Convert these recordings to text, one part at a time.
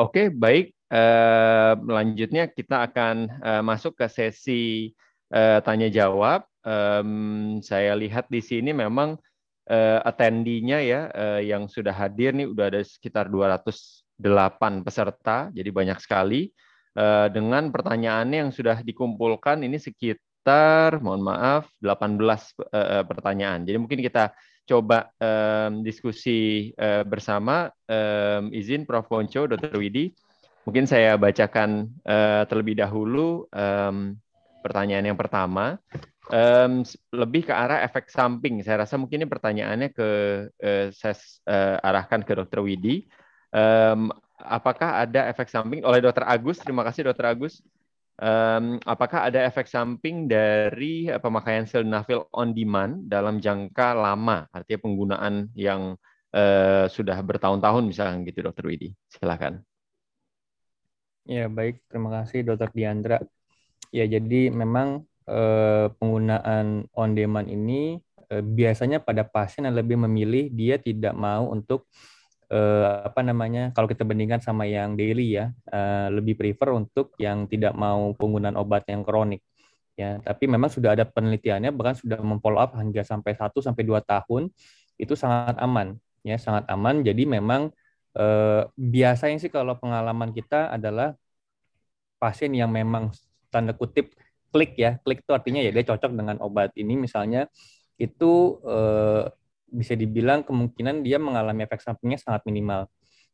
Oke, baik. Selanjutnya kita akan masuk ke sesi tanya jawab. Saya lihat di sini memang attendinya ya yang sudah hadir nih udah ada sekitar 208 peserta, jadi banyak sekali. Dengan pertanyaannya yang sudah dikumpulkan ini sekitar, mohon maaf, 18 pertanyaan. Jadi mungkin kita coba diskusi bersama. Izin Prof. Ponco, Dr. Widi. Mungkin saya bacakan terlebih dahulu pertanyaan yang pertama. Lebih ke arah efek samping. Saya rasa mungkin ini pertanyaannya saya arahkan ke Dr. Widi. Apakah ada efek samping oleh Dr. Agus? Terima kasih Dr. Agus. Apakah ada efek samping dari pemakaian sildenafil on demand dalam jangka lama? Artinya penggunaan yang sudah bertahun-tahun misalnya gitu Dr. Widi. Silakan. Ya, baik. Terima kasih Dr. Diandra. Ya, jadi memang penggunaan on demand ini biasanya pada pasien yang lebih memilih dia tidak mau untuk kalau kita bandingkan sama yang daily ya, lebih prefer untuk yang tidak mau penggunaan obat yang kronik. Ya, tapi memang sudah ada penelitiannya bahkan sudah memfollow up hingga sampai 1 sampai 2 tahun itu sangat aman. Ya, sangat aman. Jadi memang biasanya sih kalau pengalaman kita adalah pasien yang memang tanda kutip klik ya, klik itu artinya ya dia cocok dengan obat ini misalnya itu bisa dibilang kemungkinan dia mengalami efek sampingnya sangat minimal.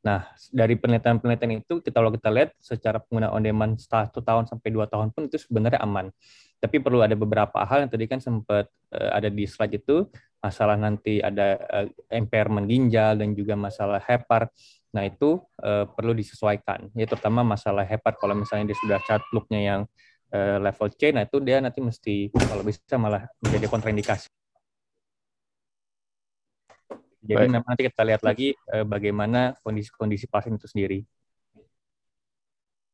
Nah, dari penelitian-penelitian itu kalau kita lihat secara pengguna on demand 1 tahun sampai 2 tahun pun itu sebenarnya aman. Tapi perlu ada beberapa hal yang tadi kan sempat ada di slide itu, masalah nanti ada impairment ginjal dan juga masalah hepar. Nah, itu perlu disesuaikan. Ya, terutama masalah hepar kalau misalnya dia sudah chart look-nya yang level C, nah itu dia nanti mesti kalau bisa malah menjadi kontraindikasi. Jadi nanti kita lihat lagi bagaimana kondisi-kondisi pasien itu sendiri.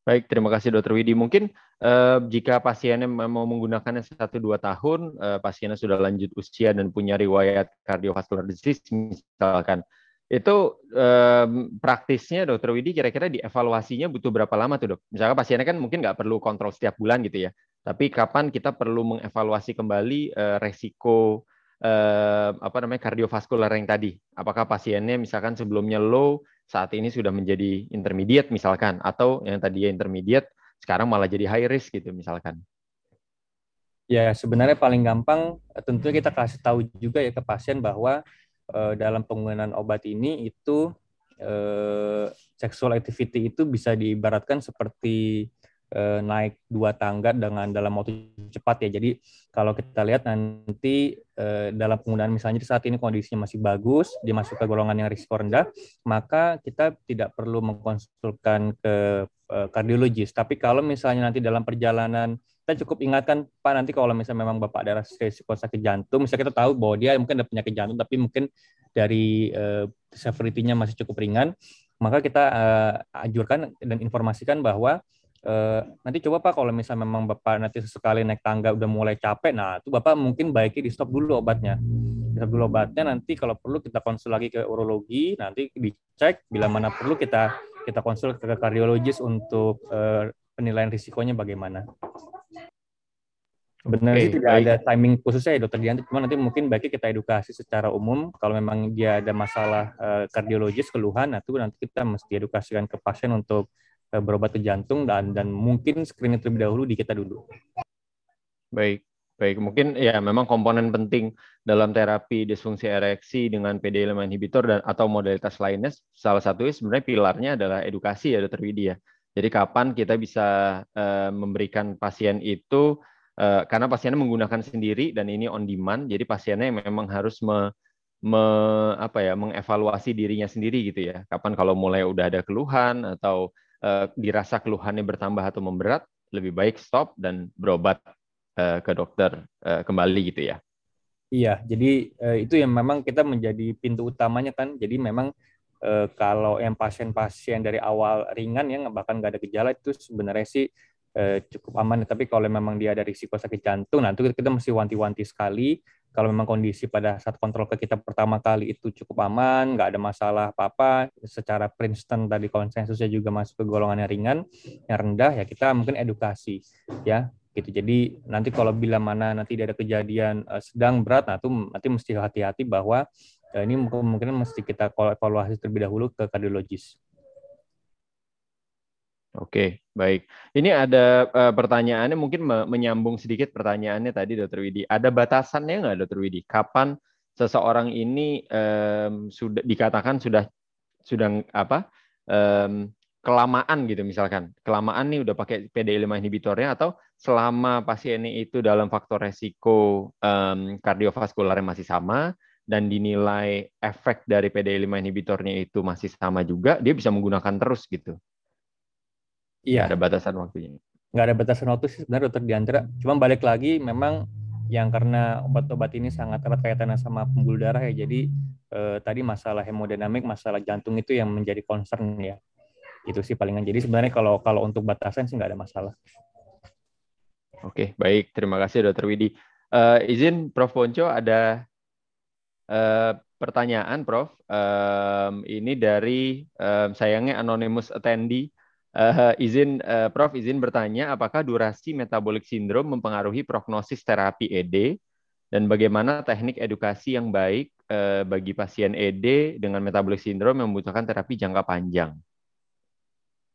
Baik, terima kasih Dr. Widi. Mungkin jika pasiennya mau menggunakannya 1-2 tahun, pasiennya sudah lanjut usia dan punya riwayat cardiovascular disease misalkan, itu praktisnya Dr. Widi kira-kira dievaluasinya butuh berapa lama tuh dok? Misalkan pasiennya kan mungkin nggak perlu kontrol setiap bulan gitu ya, tapi kapan kita perlu mengevaluasi kembali resiko kardiovaskular yang tadi? Apakah pasiennya misalkan sebelumnya low, saat ini sudah menjadi intermediate misalkan, atau yang tadinya intermediate sekarang malah jadi high risk gitu misalkan? Ya, sebenarnya paling gampang tentunya kita kasih tahu juga ya ke pasien bahwa dalam penggunaan obat ini itu sexual activity itu bisa diibaratkan seperti naik 2 tangga dalam waktu cepat ya. Jadi kalau kita lihat nanti dalam penggunaan misalnya saat ini kondisinya masih bagus, dia masuk ke golongan yang risiko rendah, maka kita tidak perlu mengkonsultasikan ke kardiologis. Tapi kalau misalnya nanti dalam perjalanan kita cukup ingatkan, Pak, nanti kalau misalnya memang Bapak ada risiko sakit jantung, misalnya kita tahu bahwa dia mungkin ada penyakit jantung tapi mungkin dari severity-nya masih cukup ringan, maka kita anjurkan dan informasikan bahwa nanti coba Pak kalau misalnya memang Bapak nanti sesekali naik tangga udah mulai capek, nah itu Bapak mungkin baiknya di stop dulu obatnya, nanti kalau perlu kita konsul lagi ke urologi, nanti dicek bila mana perlu kita konsul ke kardiologis untuk penilaian risikonya bagaimana. Benar sih tidak ada timing khususnya ya Dr. Diandra, cuma nanti mungkin baiknya kita edukasi secara umum kalau memang dia ada masalah kardiologis, keluhan, nah itu nanti kita mesti edukasikan ke pasien untuk berobat ke jantung dan mungkin screening terlebih dahulu di kita dulu. Baik. Mungkin ya memang komponen penting dalam terapi disfungsi ereksi dengan PDE5 inhibitor dan atau modalitas lainnya salah satunya sebenarnya pilarnya adalah edukasi ya Dr. Widi ya. Jadi kapan kita bisa memberikan pasien itu karena pasiennya menggunakan sendiri dan ini on demand, jadi pasiennya memang harus mengevaluasi dirinya sendiri gitu ya. Kapan kalau mulai udah ada keluhan atau dirasa keluhannya bertambah atau memberat, lebih baik stop dan berobat ke dokter kembali gitu ya. Iya, jadi itu yang memang kita menjadi pintu utamanya kan. Jadi memang kalau yang pasien-pasien dari awal ringan yang bahkan nggak ada gejala itu sebenarnya sih cukup aman. Tapi kalau memang dia ada risiko sakit jantung, nah itu kita mesti wanti-wanti sekali Kalau memang kondisi pada saat kontrol ke kita pertama kali itu cukup aman, nggak ada masalah apa-apa, secara Princeton tadi konsensusnya juga masuk ke golongan yang ringan, yang rendah, ya kita mungkin edukasi, ya gitu. Jadi nanti kalau bila mana nanti ada kejadian sedang berat, nah itu nanti mesti hati-hati bahwa ini kemungkinan mesti kita evaluasi terlebih dahulu ke kardiologis. Oke, baik. Ini ada pertanyaannya mungkin menyambung sedikit pertanyaannya tadi Dr. Widi. Ada batasannya nggak Dr. Widi? Kapan seseorang ini sudah dikatakan sudah kelamaan gitu misalkan. Kelamaan nih udah pakai PDE5 inhibitornya atau selama pasiennya itu dalam faktor resiko kardiovaskularnya masih sama dan dinilai efek dari PDE5 inhibitornya itu masih sama juga, dia bisa menggunakan terus gitu. Iya, ada batasan waktunya. Nggak ada batasan waktu sih sebenarnya Dr. Diandra. Cuma balik lagi memang yang karena obat-obat ini sangat erat kaitannya sama pembuluh darah ya. Jadi tadi masalah hemodinamik, masalah jantung itu yang menjadi concern ya. Itu sih palingan. Jadi sebenarnya kalau untuk batasan sih nggak ada masalah. Oke, baik. Terima kasih Dr. Widi. Izin Prof. Ponco ada pertanyaan Prof. Ini dari sayangnya anonymous attendee. Prof izin bertanya, apakah durasi metabolic syndrome mempengaruhi prognosis terapi ED dan bagaimana teknik edukasi yang baik bagi pasien ED dengan metabolic syndrome yang membutuhkan terapi jangka panjang?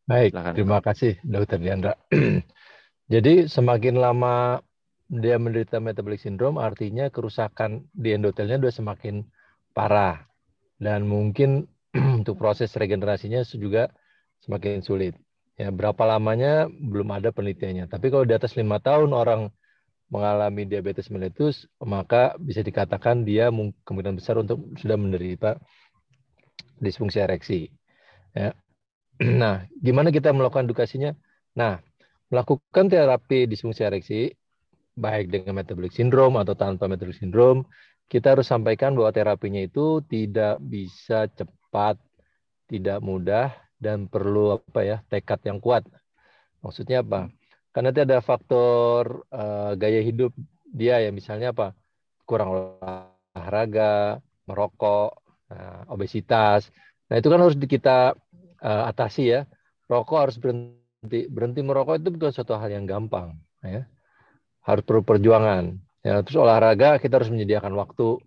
Baik, silakan. Terima kasih Dr. Diandra. Jadi semakin lama dia menderita metabolic syndrome, artinya kerusakan di endotelnya sudah semakin parah dan mungkin untuk proses regenerasinya juga semakin sulit. Ya, berapa lamanya belum ada penelitiannya. Tapi kalau di atas 5 tahun orang mengalami diabetes mellitus, maka bisa dikatakan dia kemungkinan besar untuk sudah menderita disfungsi ereksi. Ya. Nah, gimana kita melakukan edukasinya? Nah, melakukan terapi disfungsi ereksi, baik dengan metabolic syndrome atau tanpa metabolic syndrome, kita harus sampaikan bahwa terapinya itu tidak bisa cepat, tidak mudah, dan perlu tekad yang kuat. Maksudnya apa? Karena nanti ada faktor gaya hidup dia ya, misalnya apa? Kurang olahraga, merokok, obesitas. Nah, itu kan harus kita atasi ya. Rokok harus berhenti. Berhenti merokok itu bukan suatu hal yang gampang ya. Harus perlu perjuangan. Ya, terus olahraga kita harus menyediakan waktu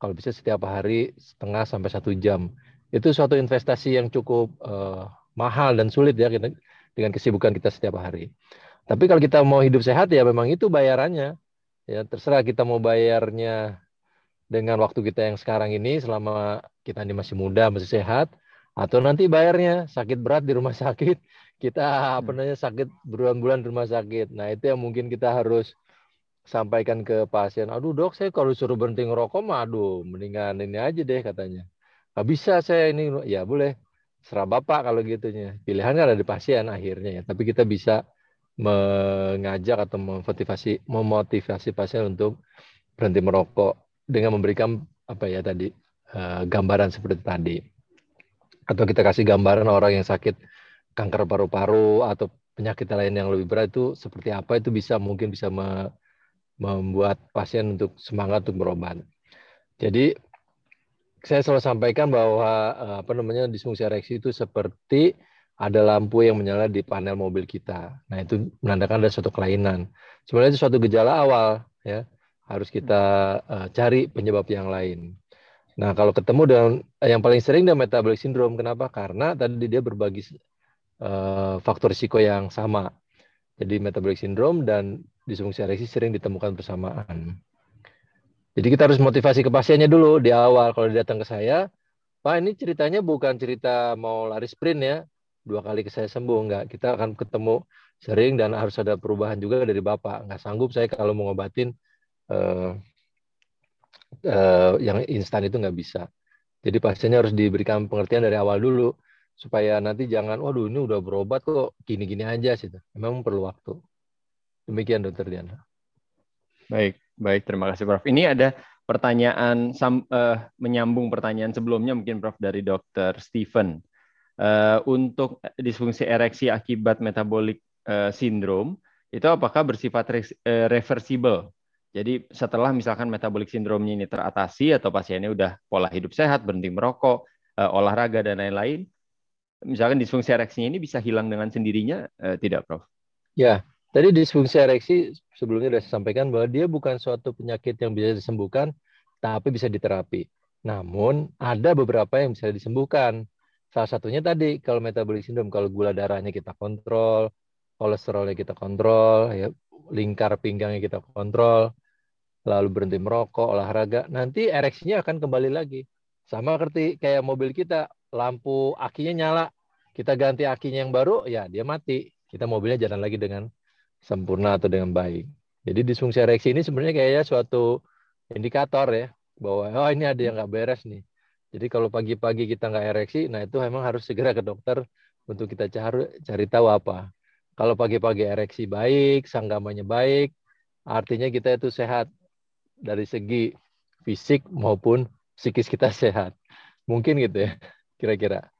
kalau bisa setiap hari setengah sampai 1 jam. Itu suatu investasi yang cukup mahal dan sulit ya dengan kesibukan kita setiap hari. Tapi kalau kita mau hidup sehat ya memang itu bayarannya. Ya terserah kita mau bayarnya dengan waktu kita yang sekarang ini selama kita ini masih muda, masih sehat, atau nanti bayarnya sakit berat di rumah sakit, kita sakit berbulan-bulan di rumah sakit. Nah, itu yang mungkin kita harus sampaikan ke pasien. Aduh, Dok, saya kalau disuruh berhenti ngerokok mah aduh, mendingan ini aja deh katanya. Nggak bisa saya ini, ya boleh, serah Bapak kalau gitunya. Pilihan kan ada di pasien akhirnya ya. Tapi kita bisa mengajak atau memotivasi pasien untuk berhenti merokok dengan memberikan gambaran seperti tadi. Atau kita kasih gambaran orang yang sakit kanker paru-paru atau penyakit lain yang lebih berat itu seperti apa, itu bisa mungkin bisa membuat pasien untuk semangat untuk berobat. Jadi saya selalu sampaikan bahwa disfungsi ereksi itu seperti ada lampu yang menyala di panel mobil kita. Nah, itu menandakan ada suatu kelainan. Sebenarnya itu suatu gejala awal ya. Harus kita cari penyebab yang lain. Nah, kalau ketemu dengan yang paling sering dengan metabolic syndrome, kenapa? Karena tadi dia berbagi faktor risiko yang sama. Jadi metabolic syndrome dan disfungsi ereksi sering ditemukan bersamaan. Jadi kita harus motivasi ke pasiennya dulu di awal. Kalau dia datang ke saya, Pak, ini ceritanya bukan cerita mau lari sprint ya, 2 kali ke saya sembuh. Enggak, kita akan ketemu sering dan harus ada perubahan juga dari Bapak. Enggak sanggup saya kalau mau ngobatin yang instan itu enggak bisa. Jadi pasiennya harus diberikan pengertian dari awal dulu, supaya nanti jangan, waduh ini udah berobat kok gini-gini aja sih. Memang perlu waktu. Demikian Dr. Diana. Baik, terima kasih Prof. Ini ada pertanyaan menyambung pertanyaan sebelumnya mungkin Prof dari Dr. Stephen. Untuk disfungsi ereksi akibat metabolic syndrome, itu apakah bersifat reversible? Jadi setelah misalkan metabolic syndrome-nya ini teratasi atau pasiennya udah pola hidup sehat, berhenti merokok, olahraga, dan lain-lain, misalkan disfungsi ereksinya ini bisa hilang dengan sendirinya, tidak, Prof? Ya, tadi disfungsi ereksi sebelumnya sudah saya sampaikan bahwa dia bukan suatu penyakit yang bisa disembuhkan, tapi bisa diterapi. Namun ada beberapa yang bisa disembuhkan. Salah satunya tadi, kalau metabolic syndrome, kalau gula darahnya kita kontrol, kolesterolnya kita kontrol, ya, lingkar pinggangnya kita kontrol, lalu berhenti merokok, olahraga, nanti ereksinya akan kembali lagi. Sama seperti kayak mobil kita, lampu akinya nyala, kita ganti akinya yang baru, ya dia mati. Kita mobilnya jalan lagi dengan sempurna atau dengan baik. Jadi disfungsi ereksi ini sebenarnya kayaknya suatu indikator ya, bahwa oh ini ada yang nggak beres nih. Jadi kalau pagi-pagi kita nggak ereksi, nah itu memang harus segera ke dokter untuk kita cari tahu apa. Kalau pagi-pagi ereksi baik, sanggamanya baik, artinya kita itu sehat. Dari segi fisik maupun psikis kita sehat. Mungkin gitu ya, kira-kira.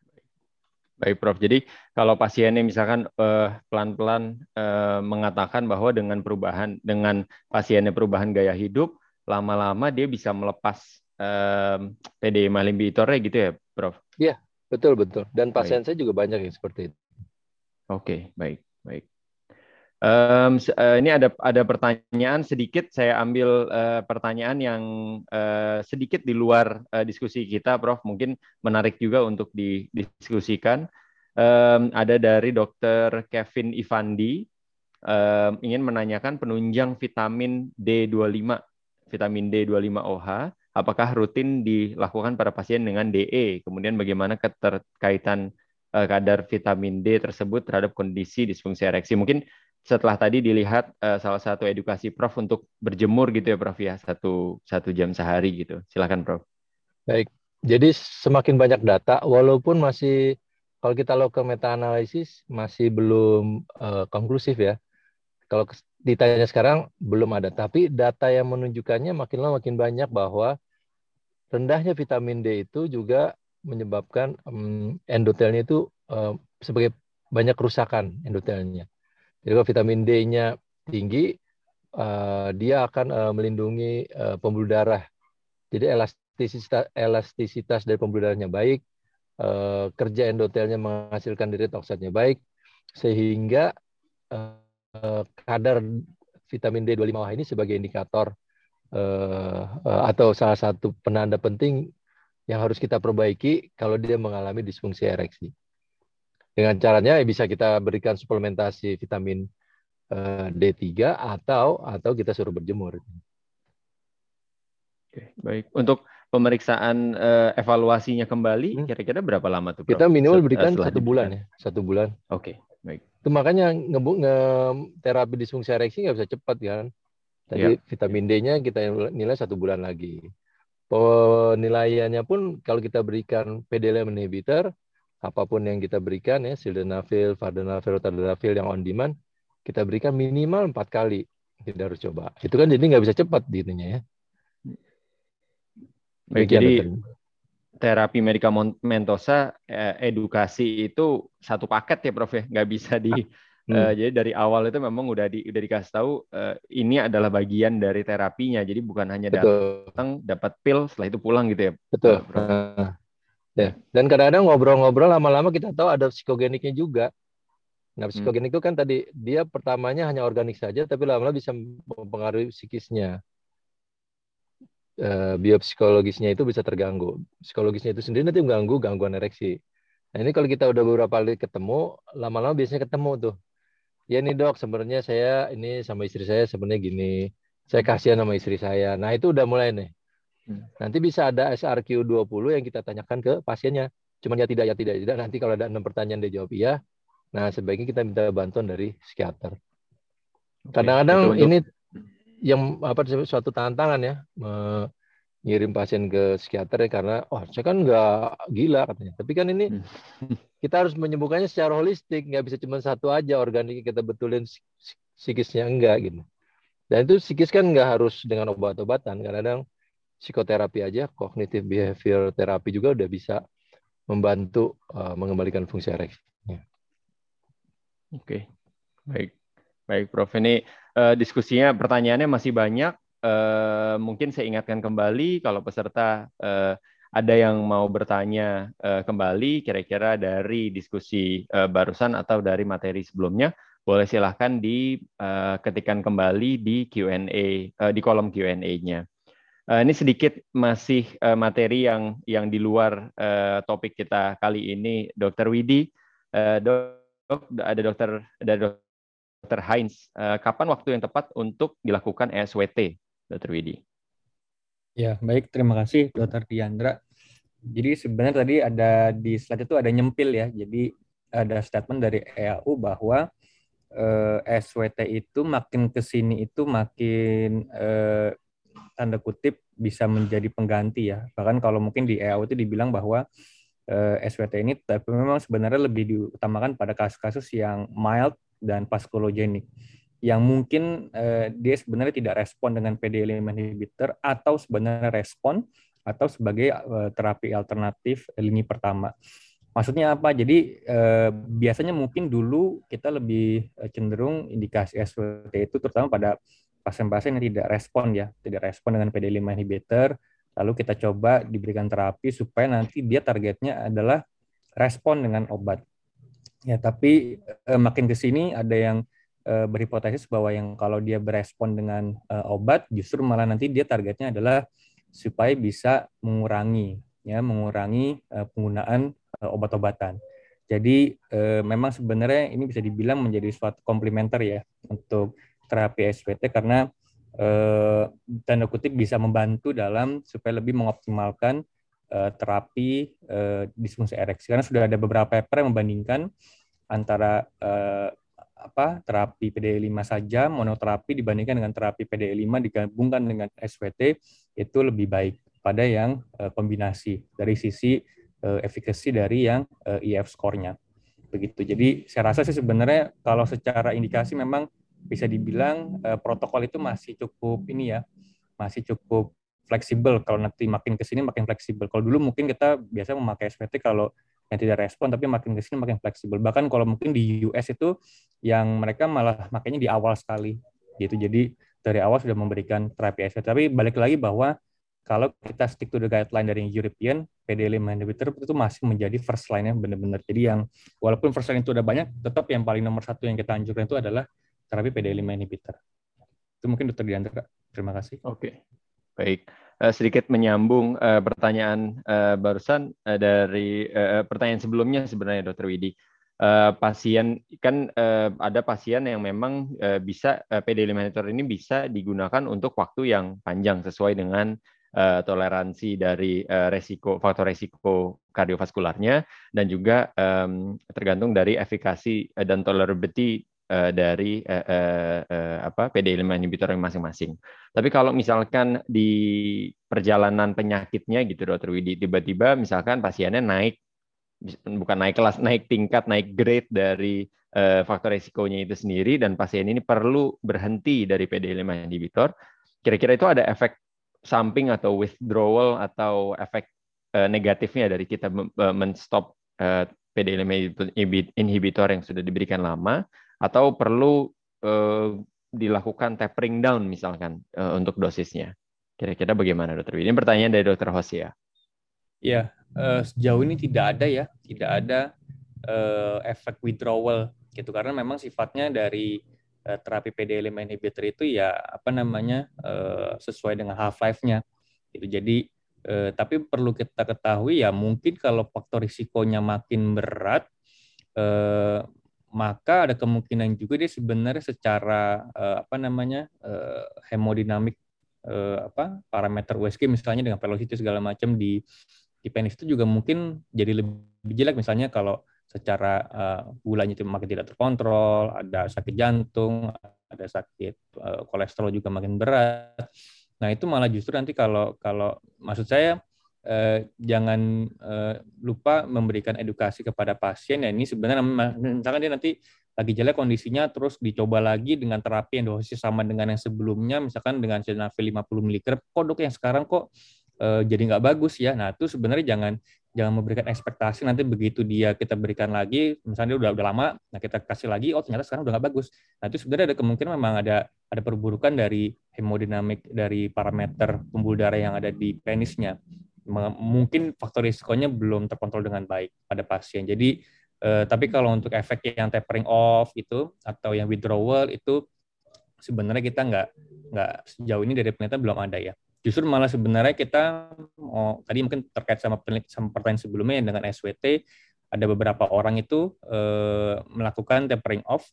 Baik, Prof. Jadi kalau pasiennya misalkan pelan-pelan mengatakan bahwa dengan pasiennya perubahan gaya hidup, lama-lama dia bisa melepas PDE5 inhibitornya gitu ya, Prof? Iya, betul-betul. Dan pasien saya juga banyak yang seperti itu. Oke, baik. Ini ada pertanyaan sedikit, saya ambil pertanyaan yang sedikit di luar diskusi kita, Prof. Mungkin menarik juga untuk didiskusikan. Ada dari Dr. Kevin Irfandi, ingin menanyakan penunjang vitamin D25 OH, apakah rutin dilakukan pada pasien dengan DE? Kemudian bagaimana keterkaitan kadar vitamin D tersebut terhadap kondisi disfungsi ereksi? Mungkin setelah tadi dilihat salah satu edukasi Prof untuk berjemur gitu ya, Prof ya, satu jam sehari gitu. Silakan, Prof. Baik, jadi semakin banyak data, walaupun masih kalau kita lakukan meta-analisis masih belum konklusif ya. Kalau ditanya sekarang belum ada, tapi data yang menunjukkannya makin lama makin banyak bahwa rendahnya vitamin D itu juga menyebabkan endotelnya itu sebagai banyak kerusakan endotelnya. Jadi kalau vitamin D-nya tinggi, dia akan melindungi pembuluh darah. Jadi elastisitas dari pembuluh darahnya baik, kerja endotelnya menghasilkan deret oksalatnya baik, sehingga kadar vitamin D25 OH ini sebagai indikator atau salah satu penanda penting yang harus kita perbaiki kalau dia mengalami disfungsi ereksi. Dengan caranya bisa kita berikan suplementasi vitamin D3 atau kita suruh berjemur. Oke, baik. Untuk pemeriksaan evaluasinya kembali, kira-kira berapa lama tuh, Prof? Kita minimal berikan 1 bulan ya. 1 bulan. Oke, baik. Itu makanya terapi disfungsi ereksi nggak bisa cepat kan. Tadi vitamin D-nya kita nilai 1 bulan lagi. Penilaiannya pun kalau kita berikan PD5 inhibitor, apapun yang kita berikan ya, sildenafil, vardenafil, tadalafil yang on demand, kita berikan minimal 4 kali. Kita harus coba. Itu kan jadi nggak bisa cepat gitunya ya. Baik, jadi terapi medikamentosa edukasi itu satu paket ya, Prof ya, nggak bisa jadi dari awal itu memang udah dikasih tahu ini adalah bagian dari terapinya. Jadi bukan hanya datang dapat pil setelah itu pulang gitu ya. Betul. Prof. Ya, dan kadang-kadang ngobrol-ngobrol lama-lama kita tahu ada psikogeniknya juga. Nah, psikogenik itu kan tadi dia pertamanya hanya organik saja, tapi lama-lama bisa mempengaruhi psikisnya. Biopsikologisnya itu bisa terganggu. Psikologisnya itu sendiri nanti mengganggu gangguan ereksi. Nah, ini kalau kita udah beberapa kali ketemu, lama-lama biasanya ketemu tuh. Ya nih, Dok, sebenarnya saya ini sama istri saya sebenarnya gini. Saya kasihan sama istri saya. Nah, itu udah mulai nih. Nanti bisa ada SRQ 20 yang kita tanyakan ke pasiennya. Cuman ya tidak. Nanti kalau ada 6 pertanyaan dia jawab iya. Nah, sebaiknya kita minta bantuan dari psikiater. Kadang-kadang ini yang suatu tantangan ya, mengirim pasien ke psikiater ya, karena saya kan nggak gila katanya. Tapi kan ini kita harus menyembuhkannya secara holistik, nggak bisa cuma satu aja organiknya kita betulin, psikisnya enggak gitu. Dan itu psikis kan nggak harus dengan obat-obatan. Kadang-kadang psikoterapi aja, kognitif behavior terapi juga udah bisa membantu mengembalikan fungsi ereksinya. Oke, baik, Prof. Ini diskusinya, pertanyaannya masih banyak. mungkin saya ingatkan kembali kalau peserta ada yang mau bertanya kembali kira-kira dari diskusi barusan atau dari materi sebelumnya, boleh silahkan diketikan kembali di Q&A, di kolom Q&A-nya. Ini sedikit masih materi yang di luar topik kita kali ini, Dr. Widi. Ada Dr. Hines. Kapan waktu yang tepat untuk dilakukan ESWT, Dr. Widi? Ya, baik. Terima kasih, Dr. Diandra. Jadi sebenarnya tadi ada di slide itu ada nyempil ya. Jadi ada statement dari EAU bahwa ESWT itu makin kesini itu makin tanda kutip bisa menjadi pengganti ya. Bahkan kalau mungkin di EAU itu dibilang bahwa SWT ini tapi memang sebenarnya lebih diutamakan pada kasus-kasus yang mild dan vaskulogenik. Yang mungkin dia sebenarnya tidak respon dengan PD5 inhibitor atau sebenarnya respon atau sebagai terapi alternatif lini pertama. Maksudnya apa? Jadi biasanya mungkin dulu kita lebih cenderung indikasi SWT itu terutama pada pasien-pasien yang tidak respon ya, tidak respon dengan PD5 inhibitor, lalu kita coba diberikan terapi supaya nanti dia targetnya adalah respon dengan obat. Ya, tapi makin ke sini ada yang berhipotesis bahwa yang kalau dia berespon dengan obat, justru malah nanti dia targetnya adalah supaya bisa mengurangi penggunaan obat-obatan. Jadi memang sebenarnya ini bisa dibilang menjadi suatu komplementer ya untuk terapi SWT karena tanda kutip bisa membantu dalam supaya lebih mengoptimalkan terapi disfungsi ereksi karena sudah ada beberapa paper yang membandingkan antara terapi PD5 saja monoterapi dibandingkan dengan terapi PD5 digabungkan dengan SWT itu lebih baik pada yang kombinasi dari sisi efikasi dari yang IF skornya begitu. Jadi saya rasa sih sebenarnya kalau secara indikasi memang bisa dibilang protokol itu masih cukup masih cukup fleksibel. Kalau nanti makin ke sini makin fleksibel. Kalau dulu mungkin kita biasa memakai SWT kalau yang tidak respon, tapi makin ke sini makin fleksibel. Bahkan kalau mungkin di US itu yang mereka malah makanya di awal sekali gitu. Jadi dari awal sudah memberikan terapi SWT. Tapi balik lagi bahwa kalau kita stick to the guideline dari European, PD5 inhibitor itu masih menjadi first line-nya benar-benar. Jadi yang walaupun first line itu udah banyak, tetap yang paling nomor satu yang kita anjurkan itu adalah terapi PD5 inhibitor. Itu mungkin Dr. Diandra. Terima kasih. Oke. Baik. Sedikit menyambung pertanyaan barusan dari pertanyaan sebelumnya sebenarnya Dr. Widi. Pasien kan ada pasien yang memang bisa PD5 inhibitor ini bisa digunakan untuk waktu yang panjang sesuai dengan toleransi dari resiko faktor resiko kardiovaskularnya dan juga tergantung dari efikasi dan tolerability dari PD5 inhibitor masing-masing. Tapi kalau misalkan di perjalanan penyakitnya gitu Dr. Widi, tiba-tiba misalkan pasiennya naik tingkat, naik grade dari faktor resikonya itu sendiri dan pasien ini perlu berhenti dari PD5 inhibitor, kira-kira itu ada efek samping atau withdrawal atau efek negatifnya dari kita men-stop PD5 inhibitor yang sudah diberikan lama, atau perlu dilakukan tapering down misalkan untuk dosisnya. Kira-kira bagaimana Dr. Widi? Ini pertanyaan dari Dr. Hosea. Ya, sejauh ini tidak ada efek withdrawal gitu karena memang sifatnya dari terapi PD5 inhibitor itu ya sesuai dengan half-life-nya. Gitu. Jadi tapi perlu kita ketahui ya mungkin kalau faktor risikonya makin berat maka ada kemungkinan juga dia sebenarnya secara hemodinamik parameter USG misalnya dengan velocity segala macam di penis itu juga mungkin jadi lebih jelek misalnya kalau secara gulanya itu makin tidak terkontrol, ada sakit jantung, ada sakit kolesterol juga makin berat. Nah, itu malah justru nanti kalau maksud saya jangan lupa memberikan edukasi kepada pasien ya ini sebenarnya misalkan dia nanti lagi jelek kondisinya terus dicoba lagi dengan terapi yang dosis sama dengan yang sebelumnya misalkan dengan sildenafil 50 mg kok dok yang sekarang kok jadi nggak bagus ya. Nah itu sebenarnya jangan jangan memberikan ekspektasi nanti begitu dia kita berikan lagi, misalnya dia udah lama, nah kita kasih lagi, oh ternyata sekarang udah nggak bagus. Nah itu sebenarnya ada kemungkinan memang ada perburukan dari hemodinamik, dari parameter pembuluh darah yang ada di penisnya. Mungkin faktor risikonya belum terkontrol dengan baik pada pasien. Jadi, tapi kalau untuk efek yang tapering off itu atau yang withdrawal itu sebenarnya kita nggak sejauh ini dari penelitian belum ada ya. Justru malah sebenarnya kita tadi mungkin terkait sama pertanyaan sebelumnya dengan SWT, ada beberapa orang itu melakukan tapering off.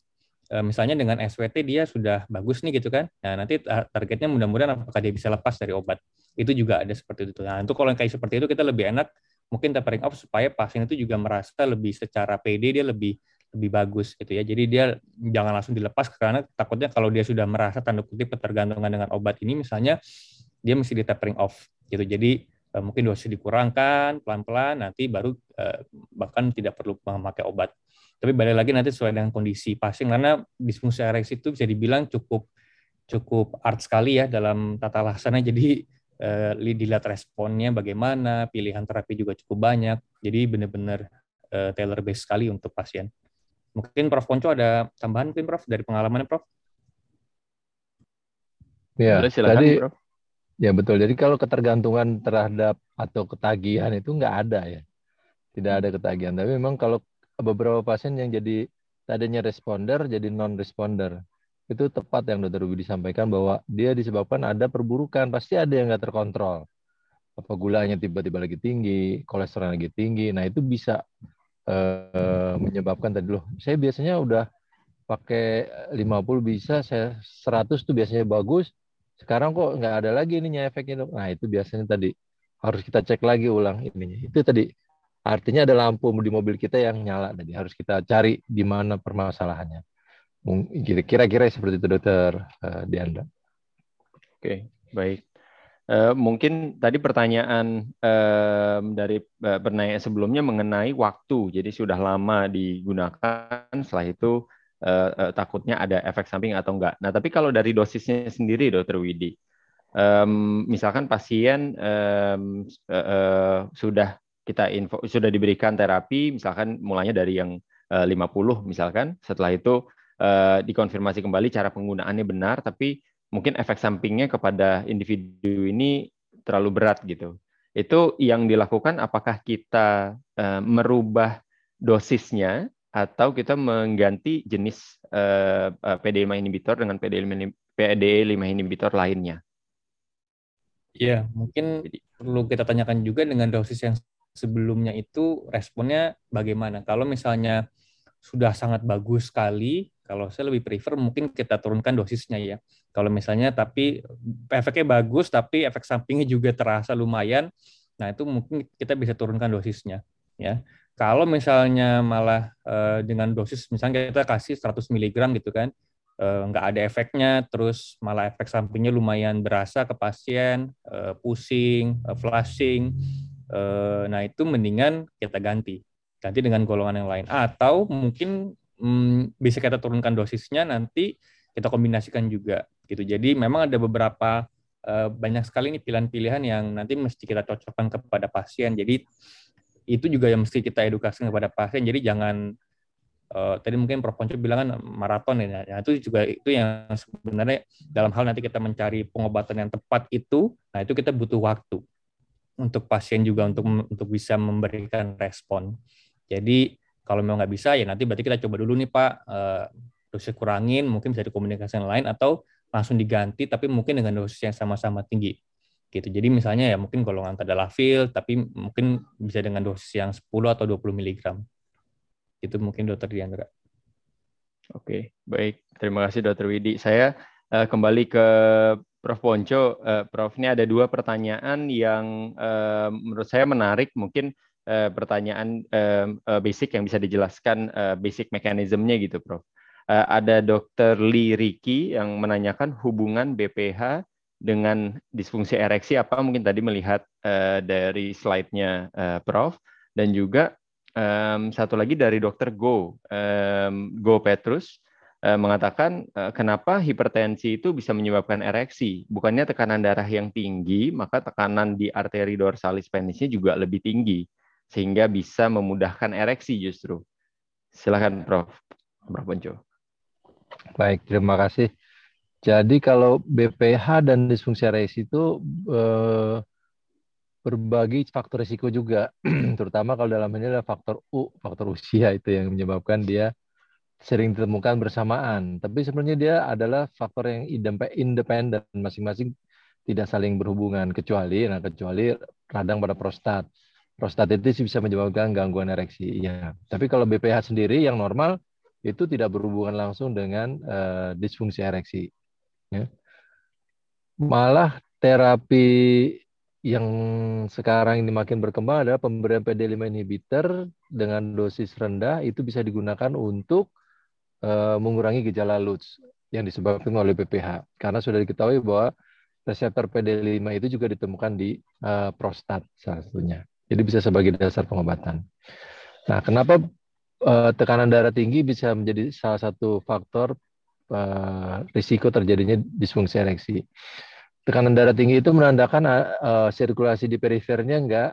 Misalnya dengan SWT dia sudah bagus nih gitu kan. Nah, nanti targetnya mudah-mudahan apakah dia bisa lepas dari obat. Itu juga ada seperti itu. Nah, untuk kalau yang kayak seperti itu kita lebih enak mungkin tapering off supaya pasien itu juga merasa lebih secara PD dia lebih bagus gitu ya. Jadi dia jangan langsung dilepas karena takutnya kalau dia sudah merasa tanda kutip ketergantungan dengan obat ini misalnya dia mesti di tapering off gitu. Jadi mungkin dosis dikurangkan pelan-pelan nanti baru bahkan tidak perlu memakai obat. Tapi balik lagi nanti sesuai dengan kondisi pasien karena disfungsi ereksi itu bisa dibilang cukup art sekali ya dalam tata laksana. Jadi dilihat responnya bagaimana, pilihan terapi juga cukup banyak. Jadi benar-benar tailor based sekali untuk pasien. Mungkin Prof Ponco ada tambahan mungkin Prof dari pengalaman Prof? Ya, silakan Prof. Ya betul. Jadi kalau ketergantungan terhadap atau ketagihan itu nggak ada ya, tidak ada ketagihan. Tapi memang kalau beberapa pasien yang jadi tadinya responder jadi non responder itu tepat yang Dr. Widi sampaikan bahwa dia disebabkan ada perburukan, pasti ada yang nggak terkontrol. Apa gulanya tiba-tiba lagi tinggi, kolesterol lagi tinggi. Nah itu bisa menyebabkan tadi loh. Saya biasanya udah pakai 50 bisa, saya 100 tuh biasanya bagus. Sekarang kok nggak ada lagi ininya efeknya. Nah itu biasanya tadi harus kita cek lagi ulang ininya. Itu tadi artinya ada lampu di mobil kita yang nyala tadi. Harus kita cari di mana permasalahannya. Kira-kira seperti itu Dokter Diandra. Oke, baik. Mungkin tadi pertanyaan dari penanya sebelumnya mengenai waktu. Jadi sudah lama digunakan, setelah itu takutnya ada efek samping atau enggak. Nah, tapi kalau dari dosisnya sendiri, Dr. Widi, misalkan pasien sudah diberikan terapi, misalkan mulanya dari yang 50, misalkan setelah itu dikonfirmasi kembali cara penggunaannya benar, tapi mungkin efek sampingnya kepada individu ini terlalu berat gitu. Itu yang dilakukan apakah kita merubah dosisnya? Atau kita mengganti jenis PDE5 inhibitor dengan PDE5 inhibitor lainnya? Ya, mungkin perlu kita tanyakan juga dengan dosis yang sebelumnya itu responnya bagaimana. Kalau misalnya sudah sangat bagus sekali, kalau saya lebih prefer mungkin kita turunkan dosisnya ya. Kalau misalnya tapi efeknya bagus, tapi efek sampingnya juga terasa lumayan, nah itu mungkin kita bisa turunkan dosisnya ya. Kalau misalnya malah dengan dosis, misalnya kita kasih 100 mg gitu kan, nggak ada efeknya, terus malah efek sampingnya lumayan berasa ke pasien, pusing, flushing, nah itu mendingan kita ganti dengan golongan yang lain. Atau mungkin bisa kita turunkan dosisnya, nanti kita kombinasikan juga gitu. Jadi memang ada beberapa, banyak sekali nih pilihan-pilihan yang nanti mesti kita cocokkan kepada pasien. Jadi itu juga yang mesti kita edukasi kepada pasien. Jadi jangan tadi mungkin Prof Ponco bilang kan maraton ya. Nah, itu juga itu yang sebenarnya dalam hal nanti kita mencari pengobatan yang tepat itu, nah itu kita butuh waktu untuk pasien juga untuk bisa memberikan respon. Jadi kalau memang nggak bisa ya nanti berarti kita coba dulu nih Pak, dosis kurangin, mungkin bisa dikomunikasikan lain atau langsung diganti tapi mungkin dengan dosis yang sama-sama tinggi. Gitu. Jadi misalnya ya mungkin golongan tadalafil, tapi mungkin bisa dengan dosis yang 10 atau 20 mg. Itu mungkin Dr. Diandra. Oke, baik. Terima kasih Dr. Widi. Saya kembali ke Prof. Ponco. Prof, ini ada dua pertanyaan yang menurut saya menarik. Mungkin pertanyaan basic yang bisa dijelaskan basic mekanismenya gitu, Prof. Ada Dr. Lee Riki yang menanyakan hubungan BPH dengan disfungsi ereksi apa, mungkin tadi melihat dari slide-nya Prof. Dan juga satu lagi dari Dr. Go Petrus mengatakan kenapa hipertensi itu bisa menyebabkan ereksi. Bukannya tekanan darah yang tinggi, maka tekanan di arteri dorsalis penisnya juga lebih tinggi. sehingga bisa memudahkan ereksi justru. Silakan Prof. Ponco. Baik, terima kasih. Jadi kalau BPH dan disfungsi ereksi itu berbagi faktor risiko juga, terutama kalau dalam ini adalah faktor usia itu yang menyebabkan dia sering ditemukan bersamaan. Tapi sebenarnya dia adalah faktor yang independen, masing-masing tidak saling berhubungan, kecuali radang pada prostat. Prostatitis bisa menyebabkan gangguan ereksi. Ya. Tapi kalau BPH sendiri yang normal itu tidak berhubungan langsung dengan disfungsi ereksi. Ya. Malah terapi yang sekarang ini makin berkembang adalah pemberian PD5 inhibitor dengan dosis rendah itu bisa digunakan untuk mengurangi gejala LUTS yang disebabkan oleh BPH. Karena sudah diketahui bahwa reseptor PD5 itu juga ditemukan di prostat salah satunya. Jadi bisa sebagai dasar pengobatan. Nah, kenapa tekanan darah tinggi bisa menjadi salah satu faktor risiko terjadinya disfungsi ereksi? Tekanan darah tinggi itu menandakan sirkulasi di perifernya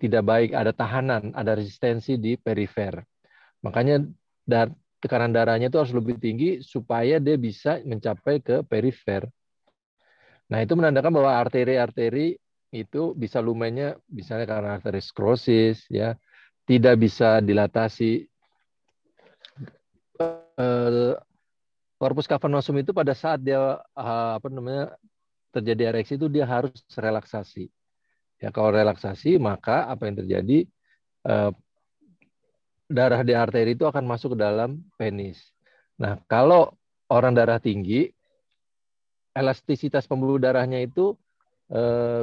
tidak baik, ada tahanan, ada resistensi di perifer. Makanya tekanan darahnya itu harus lebih tinggi supaya dia bisa mencapai ke perifer. Nah, itu menandakan bahwa arteri-arteri itu bisa lumennya, misalnya karena arteri sklerosis, ya, tidak bisa dilatasi. Korpus cavernosum itu pada saat dia terjadi ereksi itu dia harus relaksasi. Ya, kalau relaksasi maka apa yang terjadi, darah di arteri itu akan masuk ke dalam penis. Nah, kalau orang darah tinggi, elastisitas pembuluh darahnya itu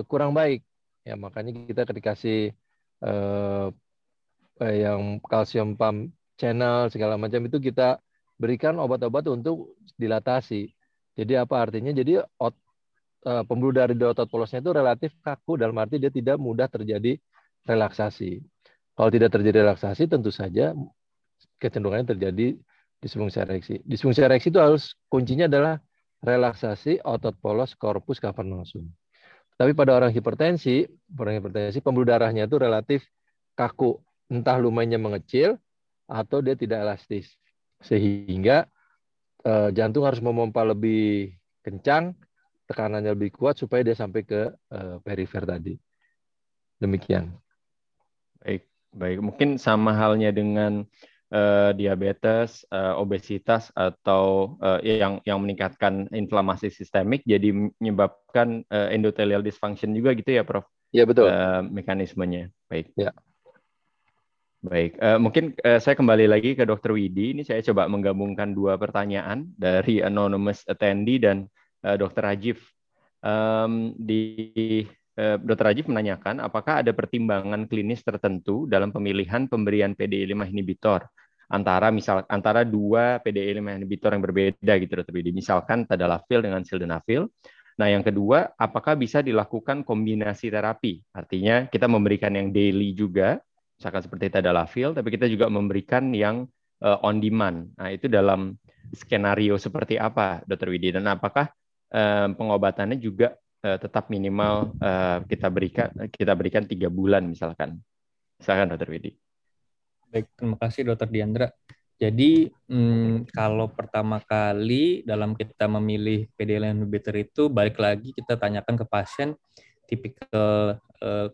kurang baik. Ya, makanya kita dikasih yang kalsium pump channel segala macam itu kita berikan obat-obat untuk dilatasi. Jadi apa artinya? Jadi pembuluh darah di otot polosnya itu relatif kaku, dalam arti dia tidak mudah terjadi relaksasi. Kalau tidak terjadi relaksasi, tentu saja kecenderungannya terjadi disfungsi ereksi. Disfungsi ereksi itu kuncinya adalah relaksasi otot polos corpus cavernosum. Tapi pada orang hipertensi pembuluh darahnya itu relatif kaku, entah lumayan mengecil atau dia tidak elastis. Sehingga jantung harus memompa lebih kencang, tekanannya lebih kuat supaya dia sampai ke perifer tadi. Demikian. Baik. Mungkin sama halnya dengan diabetes, obesitas atau yang meningkatkan inflamasi sistemik, jadi menyebabkan endotelial dysfunction juga gitu ya, Prof? Ya, betul. Mekanismenya. Baik. Ya. Baik, mungkin saya kembali lagi ke Dr. Widi. Ini saya coba menggabungkan dua pertanyaan dari anonymous attendee dan Dr. Rajiv. Dr. Rajiv menanyakan, apakah ada pertimbangan klinis tertentu dalam pemilihan pemberian PDE5 inhibitor antara dua PDE5 inhibitor yang berbeda gitu, Dr. Widi? Misalkan tadalafil dengan sildenafil. Nah, yang kedua, apakah bisa dilakukan kombinasi terapi? Artinya kita memberikan yang daily juga, misalkan seperti tadalafil, tapi kita juga memberikan yang on demand. Nah, itu dalam skenario seperti apa, Dr. Widi? Dan apakah pengobatannya juga tetap minimal kita berikan 3 bulan misalkan? Silakan, Dr. Widi. Baik, terima kasih Dr. Diandra. Jadi kalau pertama kali dalam kita memilih PD-1 inhibitor itu, balik lagi kita tanyakan ke pasien tipikal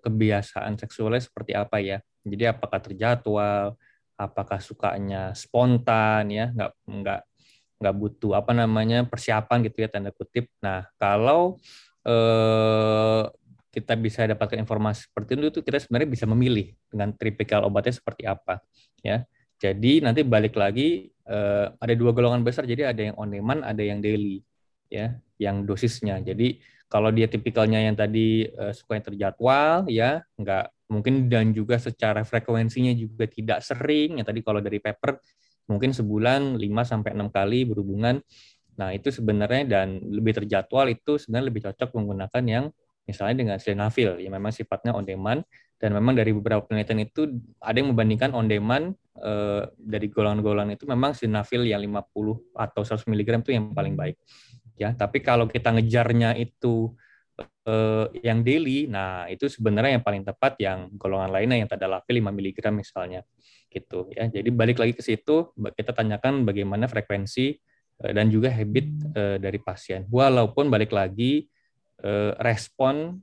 kebiasaan seksualnya seperti apa ya. Jadi apakah terjadwal, apakah sukanya spontan ya, nggak butuh persiapan gitu ya, tanda kutip. Nah, kalau kita bisa dapatkan informasi seperti itu, kita sebenarnya bisa memilih dengan tipikal obatnya seperti apa ya. Jadi nanti balik lagi ada 2 golongan besar, jadi ada yang on demand, ada yang daily ya, yang dosisnya. Jadi kalau dia tipikalnya yang tadi suka yang terjadwal, ya nggak mungkin, dan juga secara frekuensinya juga tidak sering. Ya, tadi kalau dari paper mungkin sebulan 5-6 kali berhubungan. Nah, itu sebenarnya, dan lebih terjadwal itu sebenarnya lebih cocok menggunakan yang misalnya dengan sildenafil, yang memang sifatnya on demand. Dan memang dari beberapa penelitian itu ada yang membandingkan on demand dari golongan-golongan itu memang sildenafil yang 50 atau 100 mg itu yang paling baik. Ya, tapi kalau kita ngejarnya itu yang daily, nah itu sebenarnya yang paling tepat yang golongan lainnya yang tadalafil 5 mg misalnya gitu ya. Jadi balik lagi ke situ, kita tanyakan bagaimana frekuensi dan juga habit dari pasien. Walaupun balik lagi respon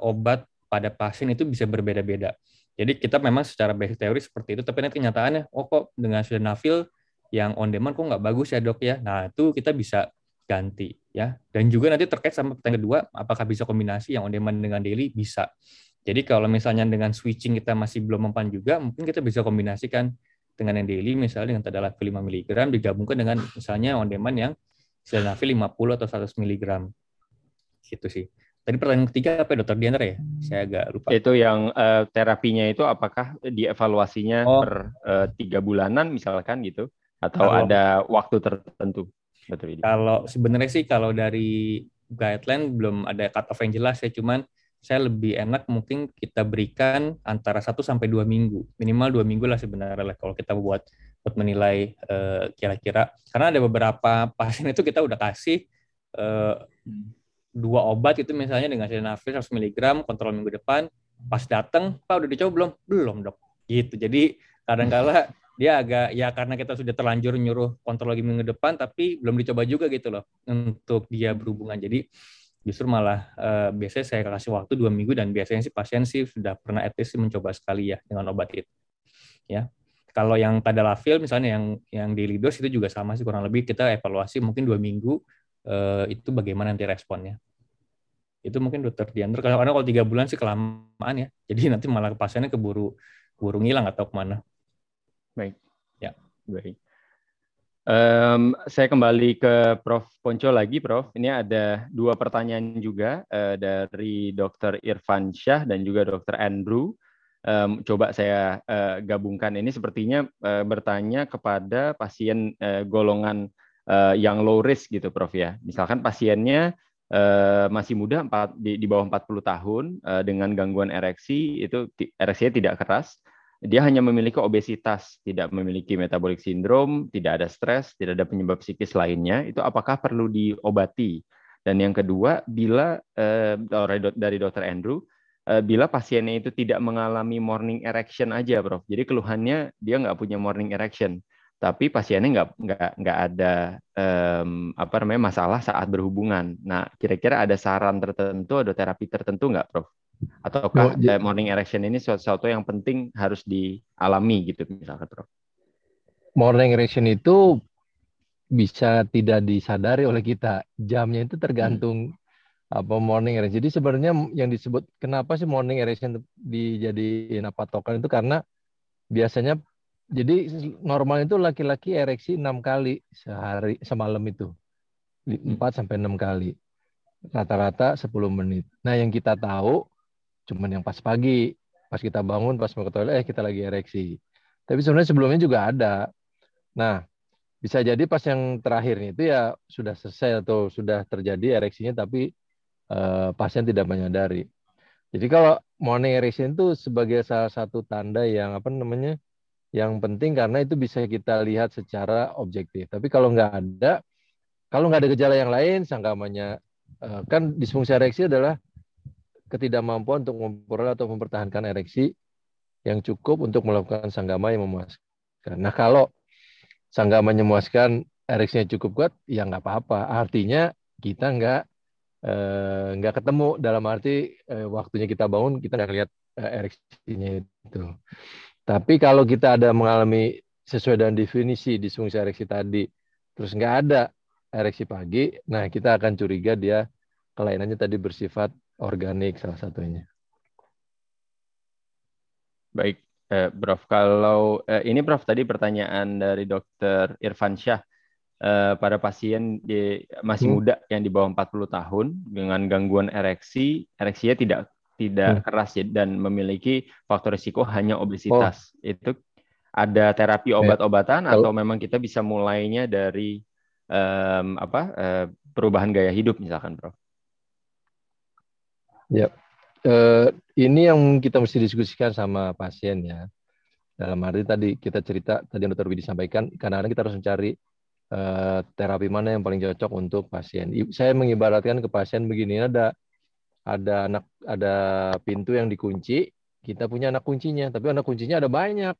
obat pada pasien itu bisa berbeda-beda. Jadi kita memang secara basic teori seperti itu, tapi nanti kenyataannya, oh kok dengan sildenafil yang on demand kok nggak bagus ya dok ya. Nah itu kita bisa ganti ya. Dan juga nanti terkait sama pertanyaan kedua, apakah bisa kombinasi yang on demand dengan daily? Bisa. Jadi kalau misalnya dengan switching kita masih belum mempan juga, mungkin kita bisa kombinasikan dengan yang daily, misalnya dengan tadalafil 5 mg digabungkan dengan misalnya on demand yang sildenafil 50 atau 100 mg. Gitu sih. Tadi pertanyaan ketiga apa ya, Dr. Diandra ya? Saya agak lupa. Itu yang terapinya itu apakah dievaluasinya per 3 bulanan misalkan gitu? Atau ada waktu tertentu? Betul. Kalau sebenarnya sih kalau dari guideline belum ada cut off yang jelas ya. Cuman saya lebih enak mungkin kita berikan antara 1-2 minggu. Minimal 2 minggu lah sebenarnya lah kalau kita buat menilai kira-kira. Karena ada beberapa pasien itu kita udah kasih 2 obat itu misalnya dengan sildenafil 100 mg kontrol minggu depan, pas datang, Pak udah dicoba belum? Belum dok. Gitu. Jadi kadang-kala dia agak ya karena kita sudah terlanjur nyuruh kontrol lagi minggu depan tapi belum dicoba juga gitu loh untuk dia berhubungan. Jadi justru malah biasanya saya kasih waktu 2 minggu dan biasanya sih pasien sih sudah pernah at least mencoba sekali ya dengan obat itu. Ya. Kalau yang tadalafil misalnya yang di LUTS itu juga sama sih kurang lebih kita evaluasi mungkin 2 minggu itu bagaimana nanti responnya. Itu mungkin Dr. Diandra, karena kalau 3 bulan sih kelamaan ya. Jadi nanti malah pasiennya keburu ngilang atau kemana. Baik. Ya. Baik. Saya kembali ke Prof. Ponco lagi, Prof. Ini ada 2 pertanyaan juga dari Dr. Irvan Syah dan juga Dr. Andrew. Coba saya gabungkan ini sepertinya bertanya kepada pasien golongan yang low risk gitu Prof ya. Misalkan pasiennya masih muda di bawah 40 tahun dengan gangguan ereksi itu ereksinya tidak keras. Dia hanya memiliki obesitas, tidak memiliki metabolic syndrome, tidak ada stres, tidak ada penyebab psikis lainnya. Itu apakah perlu diobati? Dan yang kedua, bila dari Dr. Andrew, bila pasiennya itu tidak mengalami morning erection aja, Prof. Jadi keluhannya dia nggak punya morning erection. Tapi pasiennya nggak ada masalah saat berhubungan. Nah, kira-kira ada saran tertentu, ada terapi tertentu nggak, Prof? Ataukah morning erection ini sesuatu yang penting harus dialami gitu, misalkan, Prof? Morning erection itu bisa tidak disadari oleh kita. Jamnya itu tergantung apa morning erection. Jadi sebenarnya yang disebut kenapa sih morning erection dijadiin patokan itu karena biasanya jadi normal itu laki-laki ereksi 6 kali sehari semalam itu. 4-6 kali. Rata-rata 10 menit. Nah yang kita tahu cuman yang pas pagi. Pas kita bangun, pas mau ke toilet, kita lagi ereksi. Tapi sebenarnya sebelumnya juga ada. Nah bisa jadi pas yang terakhir itu ya sudah selesai atau sudah terjadi ereksinya tapi pasien tidak menyadari. Jadi kalau morning erection itu sebagai salah satu tanda yang yang penting karena itu bisa kita lihat secara objektif. Tapi kalau nggak ada gejala yang lain, sangkamannya kan disfungsi ereksi adalah ketidakmampuan untuk memperoleh atau mempertahankan ereksi yang cukup untuk melakukan sanggama yang memuaskan. Nah kalau sanggama memuaskan, ereksinya cukup kuat, ya nggak apa-apa. Artinya kita nggak ketemu dalam arti waktunya kita bangun kita nggak lihat ereksinya itu. Tapi kalau kita ada mengalami sesuai dengan definisi disfungsi ereksi tadi, terus nggak ada ereksi pagi, nah kita akan curiga dia kelainannya tadi bersifat organik salah satunya. Baik, Prof. Kalau ini Prof tadi pertanyaan dari Dr. Irvan Syah, pada pasien masih muda yang di bawah 40 tahun dengan gangguan ereksi, ereksinya tidak keras dan memiliki faktor risiko hanya obesitas. Itu ada terapi obat-obatan atau memang kita bisa mulainya dari perubahan gaya hidup misalkan, Prof? Ya, ini yang kita mesti diskusikan sama pasien ya. Dalam arti tadi yang Dr. Widi sampaikan, kadang-kadang kita harus mencari terapi mana yang paling cocok untuk pasien. Saya mengibaratkan ke pasien begini, ada ada pintu yang dikunci, kita punya anak kuncinya, tapi anak kuncinya ada banyak.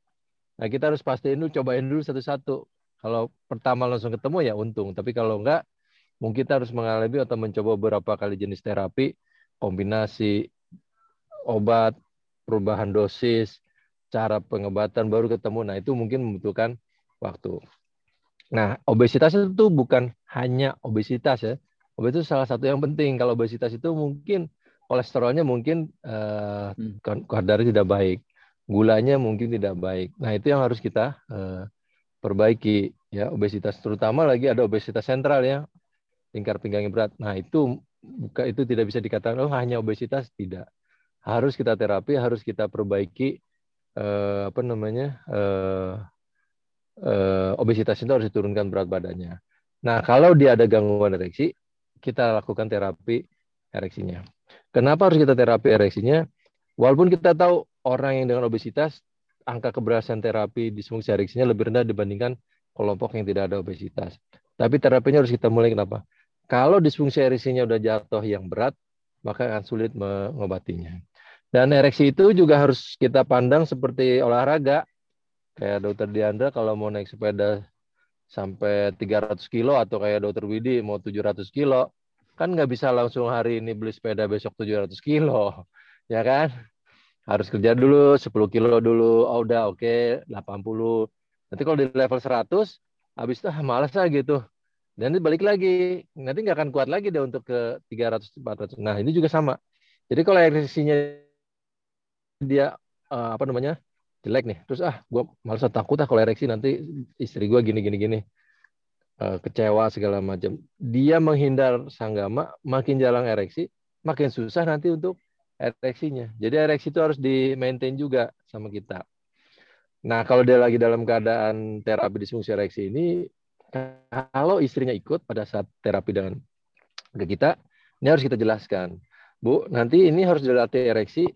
Nah, kita harus pastiin dulu, cobain dulu satu-satu. Kalau pertama langsung ketemu ya untung, tapi kalau enggak, mungkin kita harus mengalami atau mencoba beberapa kali jenis terapi, kombinasi obat, perubahan dosis, cara pengobatan baru ketemu. Nah, itu mungkin membutuhkan waktu. Nah, obesitas itu bukan hanya obesitas ya. Obesitas itu salah satu yang penting. Kalau obesitas itu mungkin kolesterolnya mungkin kadar tidak baik, gulanya mungkin tidak baik. Nah, itu yang harus kita perbaiki ya, obesitas, terutama lagi ada obesitas sentral ya, lingkar pinggangnya berat. Nah, itu tidak bisa dikatakan oh hanya obesitas, tidak. Harus kita terapi, harus kita perbaiki obesitas itu harus diturunkan berat badannya. Nah, kalau dia ada gangguan ereksi, kita lakukan terapi ereksinya. Kenapa harus kita terapi ereksinya? Walaupun kita tahu orang yang dengan obesitas angka keberhasilan terapi disfungsi ereksinya lebih rendah dibandingkan kelompok yang tidak ada obesitas. Tapi terapinya harus kita mulai, kenapa? Kalau disfungsi ereksinya udah jatuh yang berat, maka akan sulit mengobatinya. Dan ereksi itu juga harus kita pandang seperti olahraga. Kayak Dr. Diandra kalau mau naik sepeda sampai 300 kilo atau kayak Dr. Widi mau 700 kilo, kan nggak bisa langsung hari ini beli sepeda besok 700 kilo. Ya kan? Harus kerja dulu, 10 kilo dulu, oh udah oke, 80. Nanti kalau di level 100, habis itu malas lah gitu. Dan nanti balik lagi. Nanti nggak akan kuat lagi deh untuk ke 300, 400. Nah, ini juga sama. Jadi kalau ereksinya dia jelek nih. Terus gue malas, takut kalau ereksi nanti istri gue gini. Kecewa segala macam. Dia menghindar sanggama, makin jarang ereksi, makin susah nanti untuk ereksinya. Jadi ereksi itu harus di-maintain juga sama kita. Nah, kalau dia lagi dalam keadaan terapi disfungsi ereksi ini, kalau istrinya ikut pada saat terapi dengan kita, ini harus kita jelaskan. Bu, nanti ini harus dilatih ereksi,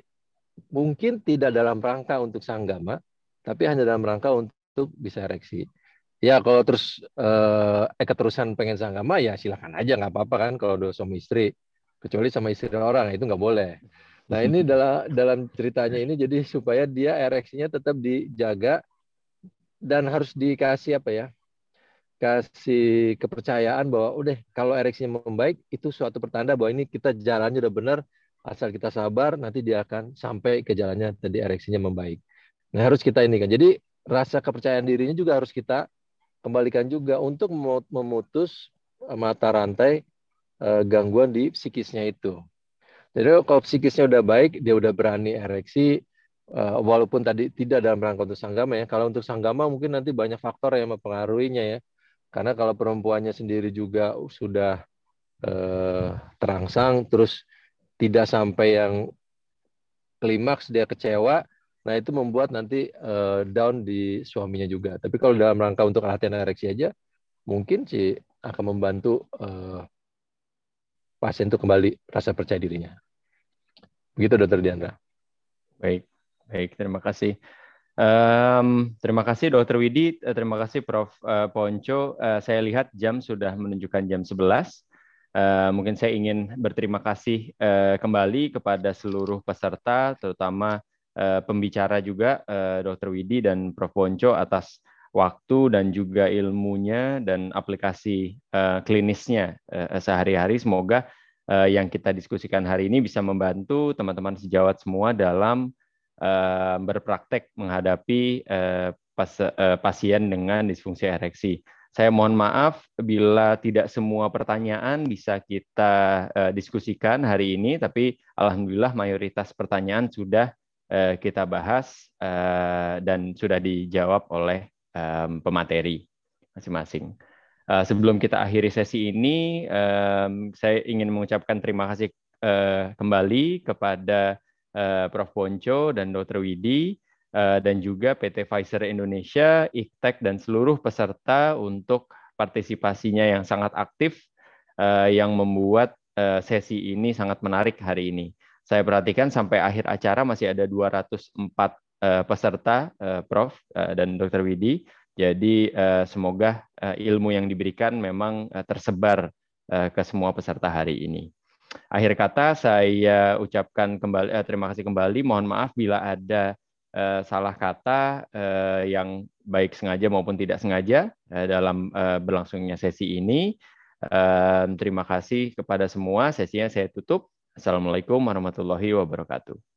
mungkin tidak dalam rangka untuk sanggama, tapi hanya dalam rangka untuk bisa ereksi. Ya, kalau terus keterusan pengen sanggama, ya silakan aja, nggak apa-apa kan kalau udah suami istri. Kecuali sama istri orang, itu nggak boleh. Nah, ini dalam ceritanya ini, jadi supaya dia ereksinya tetap dijaga dan harus dikasih kasih kepercayaan bahwa udah kalau ereksinya membaik itu suatu pertanda bahwa ini kita jalannya udah benar, asal kita sabar nanti dia akan sampai ke jalannya tadi ereksinya membaik. Nah, harus kita ini kan. Jadi rasa kepercayaan dirinya juga harus kita kembalikan juga untuk memutus mata rantai gangguan di psikisnya itu. Jadi kalau psikisnya udah baik, dia udah berani ereksi, walaupun tadi tidak dalam rangka untuk sanggama ya. Kalau untuk sanggama mungkin nanti banyak faktor yang mempengaruhinya ya. Karena kalau perempuannya sendiri juga sudah terangsang, terus tidak sampai yang klimaks dia kecewa, nah itu membuat nanti down di suaminya juga. Tapi kalau dalam rangka untuk latihan ereksi aja, mungkin sih akan membantu pasien itu kembali rasa percaya dirinya. Begitu Dr. Diandra. Baik, terima kasih. Terima kasih Dr. Widi, terima kasih Prof. Ponco. Saya lihat jam sudah menunjukkan jam 11. Mungkin saya ingin berterima kasih kembali kepada seluruh peserta, terutama pembicara juga Dr. Widi dan Prof. Ponco atas waktu dan juga ilmunya dan aplikasi klinisnya sehari-hari. Semoga yang kita diskusikan hari ini bisa membantu teman-teman sejawat semua dalam berpraktek menghadapi pasien dengan disfungsi ereksi. Saya mohon maaf bila tidak semua pertanyaan bisa kita diskusikan hari ini, tapi alhamdulillah mayoritas pertanyaan sudah kita bahas dan sudah dijawab oleh pemateri masing-masing. Sebelum kita akhiri sesi ini, saya ingin mengucapkan terima kasih kembali kepada Prof. Ponco dan Dr. Widi, dan juga PT. Pfizer Indonesia, Iktek, dan seluruh peserta untuk partisipasinya yang sangat aktif, yang membuat sesi ini sangat menarik hari ini. Saya perhatikan sampai akhir acara masih ada 204 peserta, Prof. Dan Dr. Widi. Jadi semoga ilmu yang diberikan memang tersebar ke semua peserta hari ini. Akhir kata saya ucapkan kembali terima kasih kembali. Mohon maaf bila ada salah kata yang baik sengaja maupun tidak sengaja dalam berlangsungnya sesi ini. Terima kasih kepada semua. Sesinya saya tutup. Assalamualaikum warahmatullahi wabarakatuh.